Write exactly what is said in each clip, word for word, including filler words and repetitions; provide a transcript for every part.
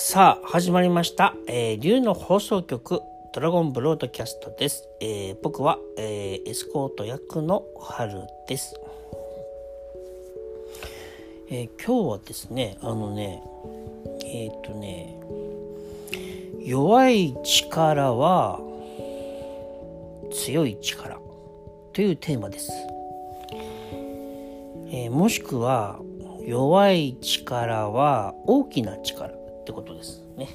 さあ始まりました、えー、龍の放送局ドラゴンブロードキャストです。えー、僕は、えー、エスコート役の春です。えー、今日はですねあのねえっとね弱い力は強い力というテーマです。えー、もしくは弱い力は大きな力ってことですね。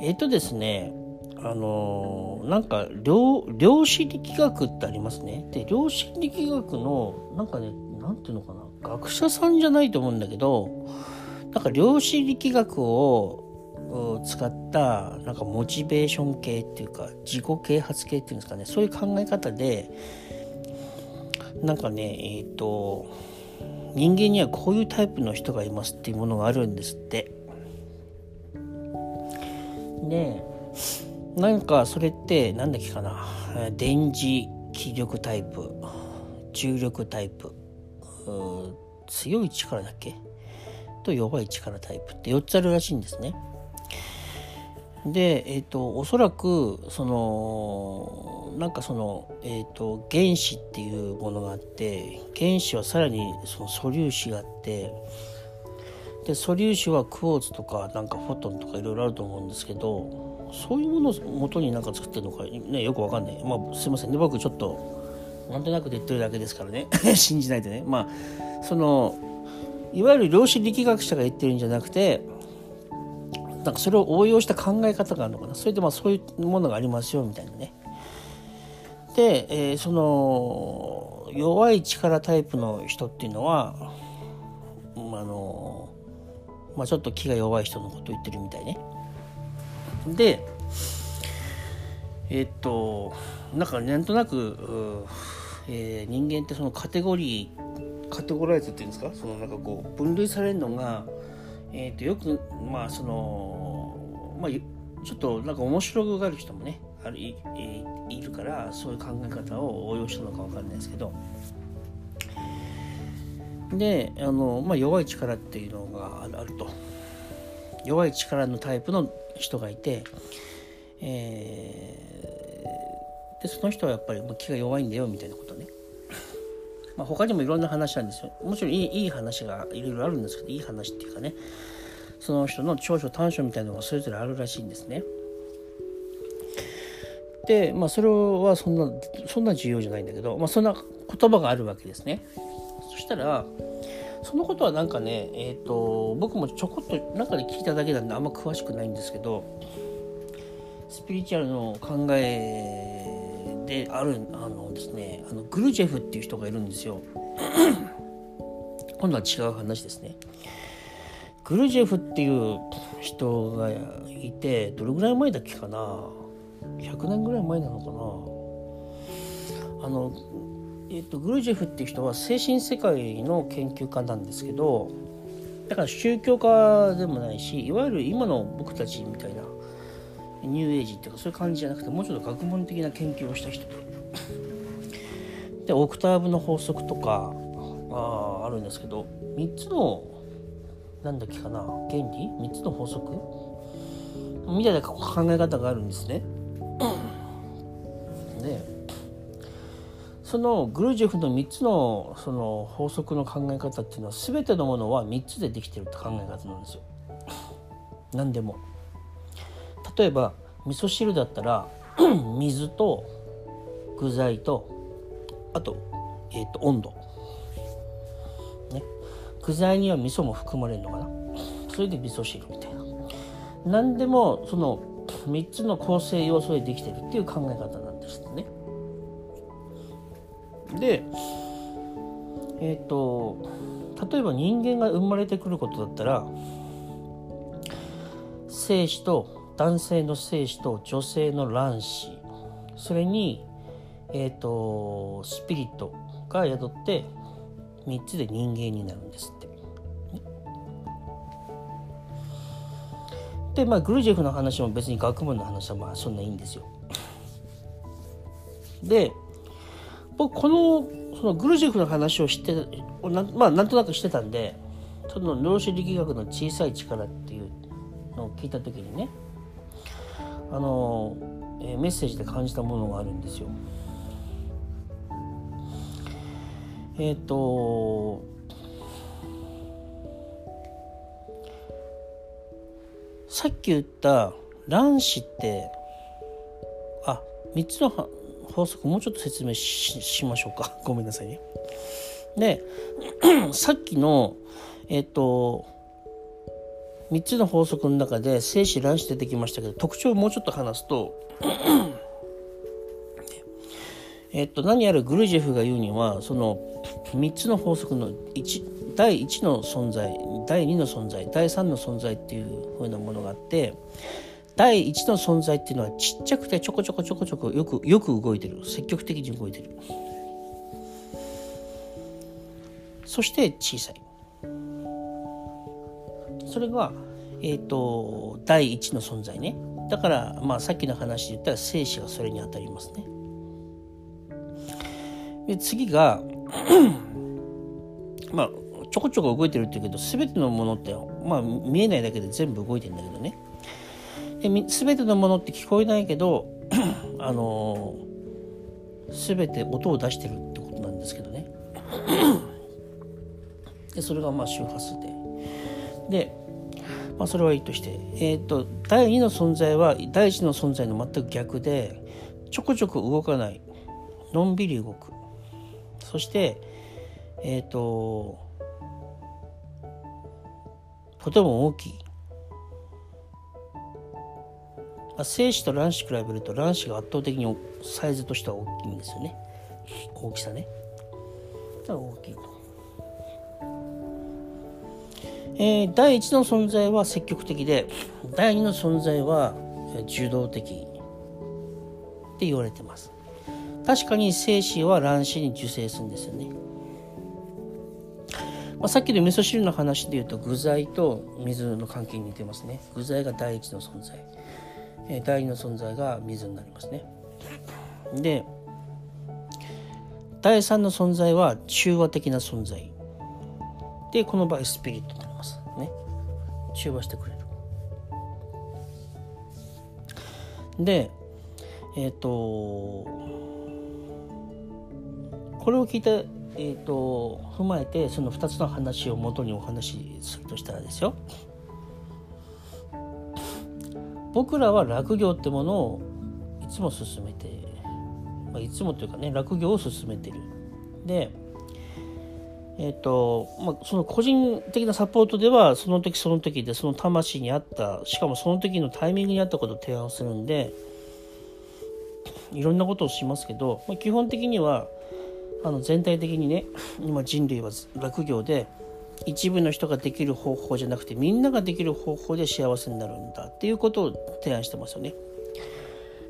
えっとですねあのー、なんか量子力学ってありますね。で量子力学のなんかねなんていうのかな学者さんじゃないと思うんだけどなんか量子力学を使ったなんかモチベーション系っていうか自己啓発系っていうんですかねそういう考え方でなんかねえっ、ー、と人間にはこういうタイプの人がいますっていうものがあるんですって。でなんかそれってなんだっけかな電磁気力タイプ重力タイプ強い力だっけと弱い力タイプってよっつあるらしいんですね。で、えーと、おそらくそのなんかその、えーと、原子っていうものがあって原子はさらにその素粒子があってで素粒子はクォーツとかなんかフォトンとかいろいろあると思うんですけどそういうものを元になんか作ってるのか、ね、よくわかんない、まあ、すいませんね僕ちょっとなんとなく言ってるだけですからね信じないでね。まあそのいわゆる量子力学者が言ってるんじゃなくてなんかそれを応用した考え方があるのかなそれでまあそういうものがありますよみたいなね。で、えー、その弱い力タイプの人っていうのは、うん、あのまあちょっと気が弱い人のことを言ってるみたいね。でえー、っとなんかなんとなく、えー、人間ってそのカテゴリーカテゴライズっていうんですかそのなんかこう分類されるのがえー、とよくまあそのまあちょっとなんか面白がある人もねある い, いるからそういう考え方を応用したのかわかんないですけどであの、まあ、弱い力っていうのがあると弱い力のタイプの人がいて、えー、でその人はやっぱり気が弱いんだよみたいなことね。まあ、他にもいろんな話なんですよ。もちろんいい、いい話がいろいろあるんですけどいい話っていうかねその人の長所短所みたいなのがそれぞれあるらしいんですね。でまあそれはそんなそんな重要じゃないんだけど、まあ、そんな言葉があるわけですね。そしたらそのことはなんかねえっと僕もちょこっと中で聞いただけなんであんま詳しくないんですけどスピリチュアルの考えであるあのですねあのグルジェフっていう人がいるんですよ今度は違う話ですね。グルジェフっていう人がいてどれぐらい前だっけかなひゃくねんぐらい前なのかなあの、えっと、グルジェフっていう人は精神世界の研究家なんですけどだから宗教家でもないしいわゆる今の僕たちみたいなニューエイジっていうかそういう感じじゃなくてもうちょっと学問的な研究をした人でオクターブの法則とか あ, あるんですけどみっつのなんだっけかな原理みっつの法則みたいな考え方があるんですね。でそのグルジェフのみっつ の, その法則の考え方っていうのは全てのものはみっつでできてるって考え方なんですよ。何でも例えば味噌汁だったら水と具材とあと、えーと、温度、ね、具材には味噌も含まれるのかなそれで味噌汁みたいな何でもそのみっつの構成要素でできてるっていう考え方なんですね。でえっと例えば人間が生まれてくることだったら精子と男性の精子と女性の卵子それに、えー、とスピリットが宿ってみっつで人間になるんですって。でまあグルジェフの話も別に学問の話はまあそんないいんですよ。で僕この、そのグルジェフの話をして、まあ、なんとなくしてたんでその量子力学の小さい力っていうのを聞いた時にね、あの、えー、メッセージで感じたものがあるんですよ。えっとさっき言った卵子ってあみっつの法則もうちょっと説明 し, しましょうか。ごめんなさいね。でさっきのえっとみっつの法則の中で精子卵子出てきましたけど、特徴をもうちょっと話すとえっと何やらグルジェフが言うには、そのみっつの法則のいちだいいちの存在、だいにの存在、だいさんの存在っていう風なものがあって、だいいちの存在っていうのはちっちゃくてちょこちょこちょこちょこよくよく動いてる、積極的に動いてる、そして小さい、それが、えーと、だいいちの存在ね。だから、まあ、さっきの話で言ったら精子がそれに当たりますね。で次がまあちょこちょこ動いてるっていうけど、全てのものって、まあ、見えないだけで全部動いてるんだけどね。で全てのものって聞こえないけどあのー、全て音を出してるってことなんですけどねでそれがまあ周波数でで、まあ、それはいいとして、えー、とだいにの存在はだいいちの存在の全く逆で、ちょこちょこ動かない、のんびり動く、そしてえっ、ー、ととても大きい。精子と卵子比べると卵子が圧倒的にサイズとしては大きいんですよね。大きさね。だから大きいと。えー、だいいちの存在は積極的で、だいにの存在は受動的って言われてます。確かに精子は卵子に受精するんですよね。まあ、さっきの味噌汁の話で言うと具材と水の関係に似てますね。具材がだいいちの存在。だいにの存在が水になりますね。で、だいさんの存在は中和的な存在で、この場合スピリットになりますね。中和してくれる。で、えっとこれを聞いて、えっと踏まえてそのふたつの話を元にお話しするとしたらですよ、僕らは落業ってものをいつも進めて、まあ、いつもというかね、落業を進めてる。で、えっと、まあ、その個人的なサポートではその時その時でその魂に合った、しかもその時のタイミングに合ったことを提案するんで、いろんなことをしますけど、まあ、基本的にはあの全体的にね、今人類は落業で、一部の人ができる方法じゃなくて、みんなができる方法で幸せになるんだっていうことを提案してますよね。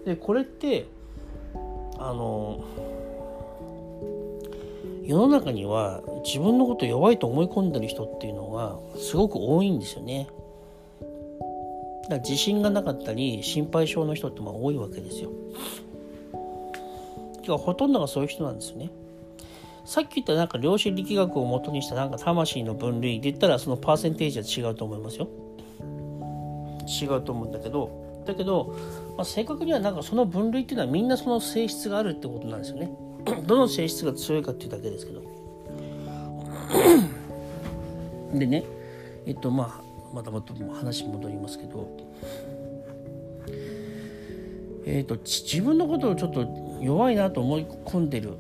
でこれってあの世の中には自分のこと弱いと思い込んでる人っていうのがすごく多いんですよね。だから自信がなかったり心配性の人ってまあ多いわけですよ。てかほとんどがそういう人なんですよね。さっき言ったなんか量子力学を元にしたなんか魂の分類で言ったら、そのパーセンテージは違うと思いますよ。違うと思うんだけど、だけど、まあ、正確にはなんかその分類っていうのはみんなその性質があるってことなんですよね。どの性質が強いかっていうだけですけど。でね、えっとまあまたまた話戻りますけど、えっと自分のことをちょっと弱いなと思い込んでる。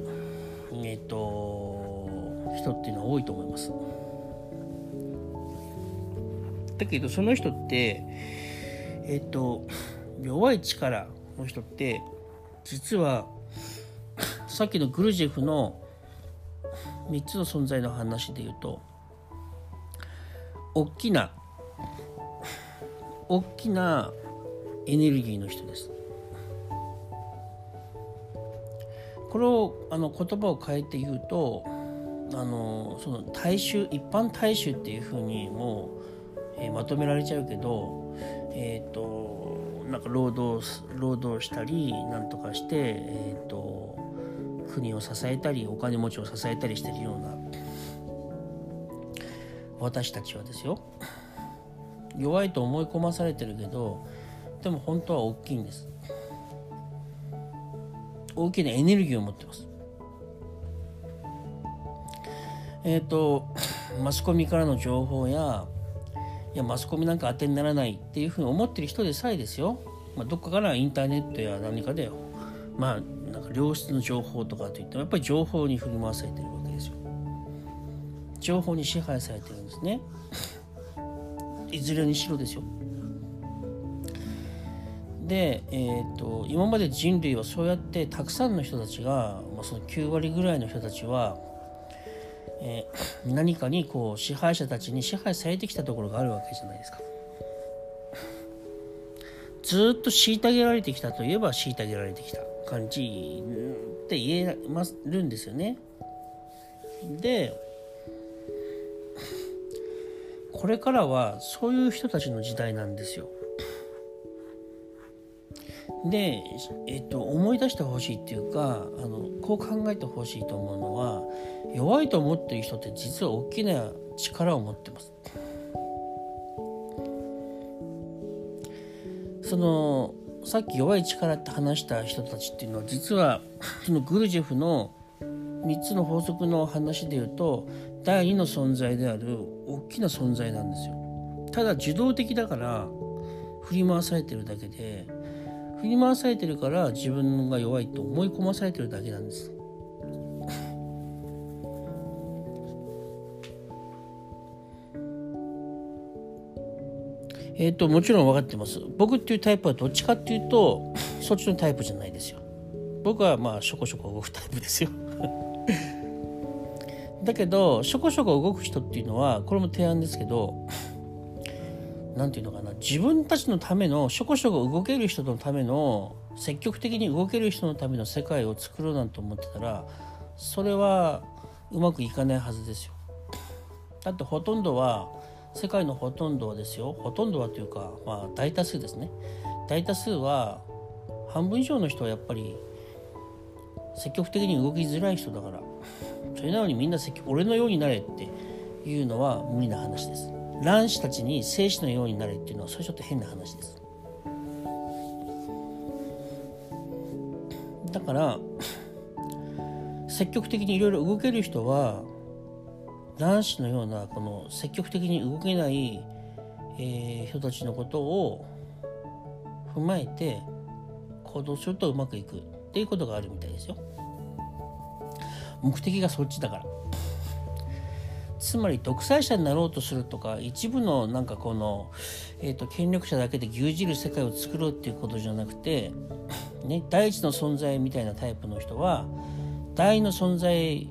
えっと、人っていうのは多いと思います。だけどその人って、えっと、弱い力の人って実はさっきのグルジェフのみっつの存在の話で言うと、大きな大きなエネルギーの人です。これをあの言葉を変えて言うと、あのその大衆、一般大衆っていう風にもう、えー、まとめられちゃうけど、えっとなんか労働労働したりなんとかして、えっと国を支えたりお金持ちを支えたりしてるような私たちはですよ、弱いと思い込まされてるけど、でも本当は大きいんです。大きなエネルギーを持ってます。えっとマスコミからの情報やいやマスコミなんか当てにならないっていうふうに思ってる人でさえですよ、まあ、どっかからインターネットや何かでまあなんか良質の情報とかといってもやっぱり情報に振り回されてるわけですよ。情報に支配されてるんですね。いずれにしろですよ。で、えー、と今まで人類はそうやってたくさんの人たちが、まあ、そのきゅうわりぐらいの人たちは、えー、何かにこう支配者たちに支配されてきたところがあるわけじゃないですか。ずっと虐げられてきたといえば虐げられてきた感じって言えまするんですよね。でこれからはそういう人たちの時代なんですよ。で、えっと、思い出してほしいっていうかあのこう考えてほしいと思うのは、弱いと思っている人って実は大きな力を持ってます。そのさっき弱い力って話した人たちっていうのは実はそのグルジェフのみっつの法則の話でいうとだいにの存在である大きな存在なんですよ。ただ受動的だから振り回されてるだけで、振り回されてるから自分が弱いと思い込まされてるだけなんです。えっともちろん分かってます。僕っていうタイプはどっちかっていうとそっちのタイプじゃないですよ。僕はまあしょこしょこ動くタイプですよだけどしょこしょこ動く人っていうのはこれも提案ですけど、なんていうのかな、自分たちのためのしょこしょこ動ける人のための積極的に動ける人のための世界を作ろうなんて思ってたらそれはうまくいかないはずですよ。だってほとんどは世界のほとんどはですよ、ほとんどはというか、まあ、大多数ですね、大多数は半分以上の人はやっぱり積極的に動きづらい人だから、それなのにみんな積極俺のようになれっていうのは無理な話です。卵子たちに精子のようになれっていうのはそれちょっと変な話です。だから積極的にいろいろ動ける人は卵子のようなこの積極的に動けない、えー、人たちのことを踏まえて行動するとうまくいくっていうことがあるみたいですよ。目的がそっちだから、つまり独裁者になろうとするとか一部のなんかこの、えー、と権力者だけで牛耳る世界を作ろうっていうことじゃなくて、ね、第一の存在みたいなタイプの人は第二の存在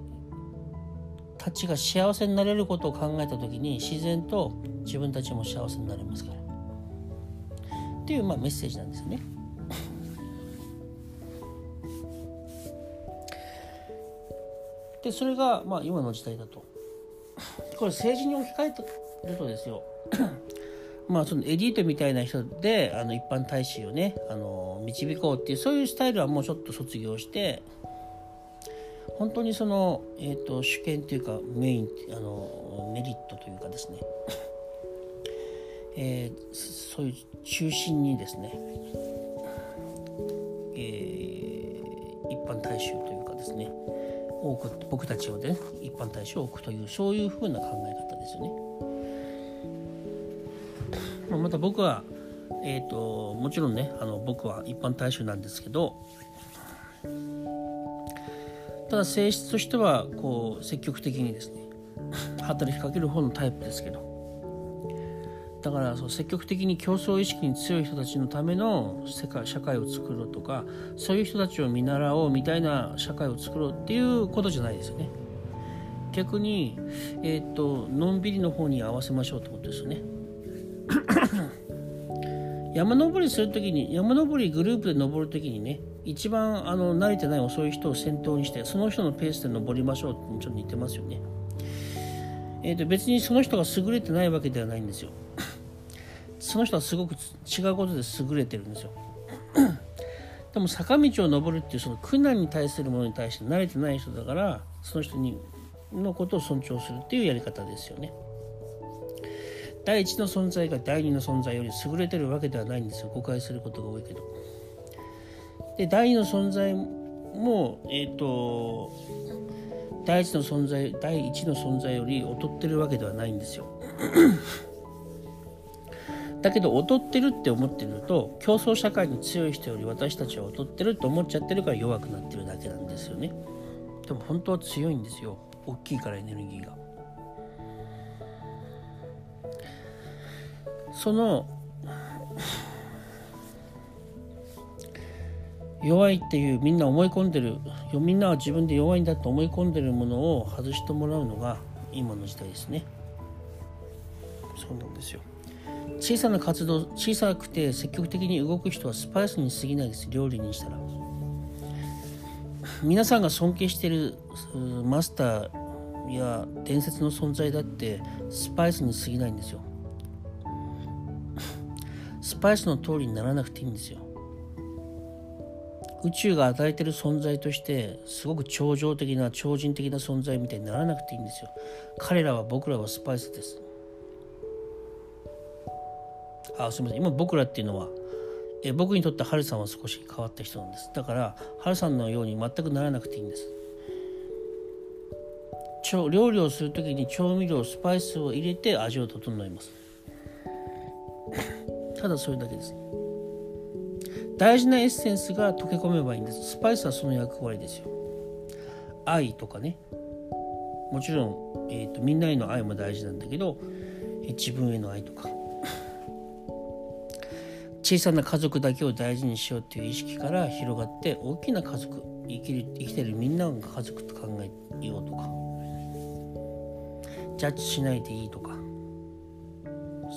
たちが幸せになれることを考えたときに自然と自分たちも幸せになれますからっていう、まあ、メッセージなんですよね。でそれがまあ今の時代だと、これ政治に置き換えるとですよまあそのエリートみたいな人であの一般大衆をねあの導こうっていうそういうスタイルはもうちょっと卒業して、本当にその、えー、と主権というかメインあのメリットというかですねえー、そういう中心にですね、えー、一般大衆というかですね多く僕たちをね一般大衆を置くというそういう風な考え方ですよね、まあ、また僕は、えー、ともちろんねあの僕は一般大衆なんですけど、ただ性質としてはこう積極的にですね働きかける方のタイプですけど、だからそう積極的に競争意識に強い人たちのための世界社会を作ろうとかそういう人たちを見習おうみたいな社会を作ろうっていうことじゃないですよね。逆に、えー、とのんびりの方に合わせましょうってことですよね山登りするときに、山登りグループで登るときにね、一番あの慣れてない遅い人を先頭にしてその人のペースで登りましょうってちょっと似てますよね。えー、と別にその人が優れてないわけではないんですよその人はすごく違うことで優れてるんですよでも坂道を登るっていうその苦難に対するものに対して慣れてない人だからその人にのことを尊重するっていうやり方ですよね。第一の存在が第二の存在より優れてるわけではないんですよ。誤解することが多いけど。で、第二の存在も、えーと、第一の存在、第一の存在より劣ってるわけではないんですよ。だけど劣ってるって思ってると、競争社会に強い人より私たちは劣ってると思っちゃってるから弱くなってるだけなんですよね。でも本当は強いんですよ。大きいからエネルギーが。その弱いっていうみんな思い込んでる、みんなは自分で弱いんだと思い込んでるものを外してもらうのが今の時代ですね。そうなんですよ。小さな活動、小さくて積極的に動く人はスパイスに過ぎないです。料理にしたら皆さんが尊敬しているマスターや伝説の存在だってスパイスに過ぎないんですよ。スパイスの通りにならなくていいんですよ。宇宙が与えている存在としてすごく超常的な超人的な存在みたいにならなくていいんですよ。彼らは、僕らはスパイスです。あ、すみません。今僕らっていうのは、え僕にとってハルさんは少し変わった人なんです。だからハルさんのように全くならなくていいんです。料理をするときに調味料、スパイスを入れて味を整えます。ただそれだけです。大事なエッセンスが溶け込めばいいんです。スパイスはその役割ですよ。愛とかね、もちろん、えーと、みんなへの愛も大事なんだけど、自分への愛とか小さな家族だけを大事にしようっていう意識から広がって、大きな家族、生きる、生きてるみんなが家族と考えようとか、ジャッジしないでいいとか、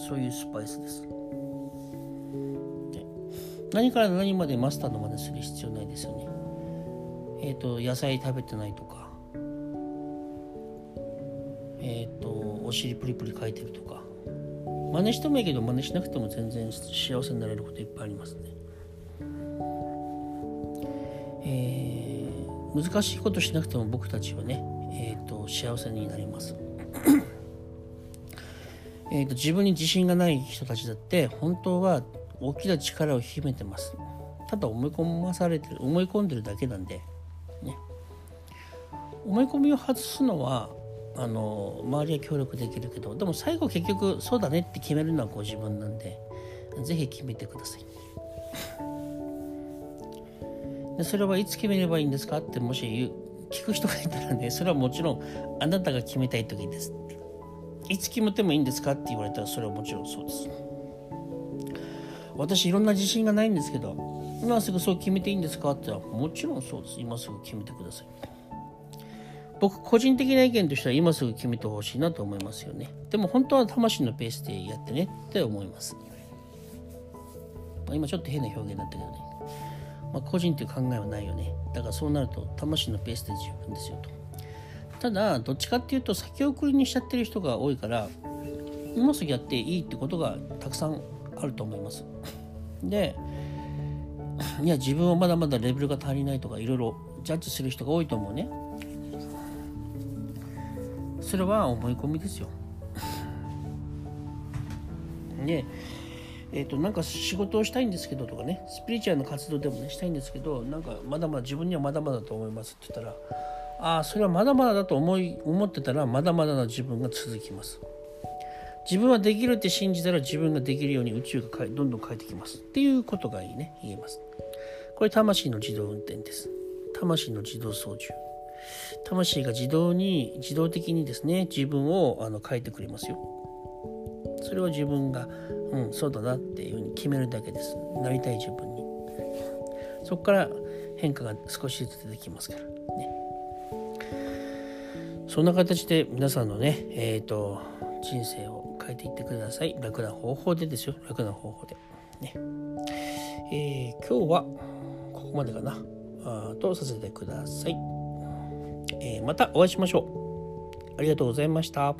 そういうスパイスです。で、何から何までマスターの真似する必要ないですよね。えっと、野菜食べてないとか、えっと、お尻プリプリかいてるとか、真似してもいいけど真似しなくても全然幸せになれることいっぱいありますね。えー、難しいことしなくても僕たちはね、えーと、幸せになります。えーと、自分に自信がない人たちだって本当は大きな力を秘めてます。ただ思い込まされてる、思い込んでるだけなんで、ね、思い込みを外すのは、あの周りは協力できるけど、でも最後結局そうだねって決めるのはご自分なんで、ぜひ決めてください。で、それはいつ決めればいいんですかってもし言う聞く人がいたらね、それはもちろんあなたが決めたい時です。いつ決めてもいいんですかって言われたら、それはもちろんそうです。私いろんな自信がないんですけど、今すぐそう決めていいんですかって言ったら、もちろんそうです。今すぐ決めてください。僕個人的な意見としては、今すぐ決めてほしいなと思いますよね。でも本当は魂のペースでやってねって思います。今ちょっと変な表現だったけどね、まあ、個人という考えはないよね。だからそうなると魂のペースで十分ですよと。ただどっちかっていうと先送りにしちゃってる人が多いから、今すぐやっていいってことがたくさんあると思います。で、いや自分はまだまだレベルが足りないとか、いろいろジャッジする人が多いと思うね。それは思い込みですよ。で、えーと、なんか仕事をしたいんですけどとかね、スピリチュアルの活動でもね、したいんですけど、なんかまだまだ自分にはまだまだだと思いますって言ったら、ああ、それはまだまだだと思い思ってたら、まだまだな自分が続きます。自分はできるって信じたら、自分ができるように宇宙がどんどん変えてきますっていうことがいいね、言えます。これ魂の自動運転です。魂の自動操縦。魂が自動に自動的にですね、自分をあの変えてくれますよ。それは自分が、うん、そうだなっていうふうに決めるだけです。なりたい自分に。そこから変化が少しずつ出てきますからね。そんな形で皆さんのね、えーと、人生を変えていってください。楽な方法でですよ。楽な方法で、ねえー、今日はここまでかなあとさせてください。えー、またお会いしましょう。ありがとうございました。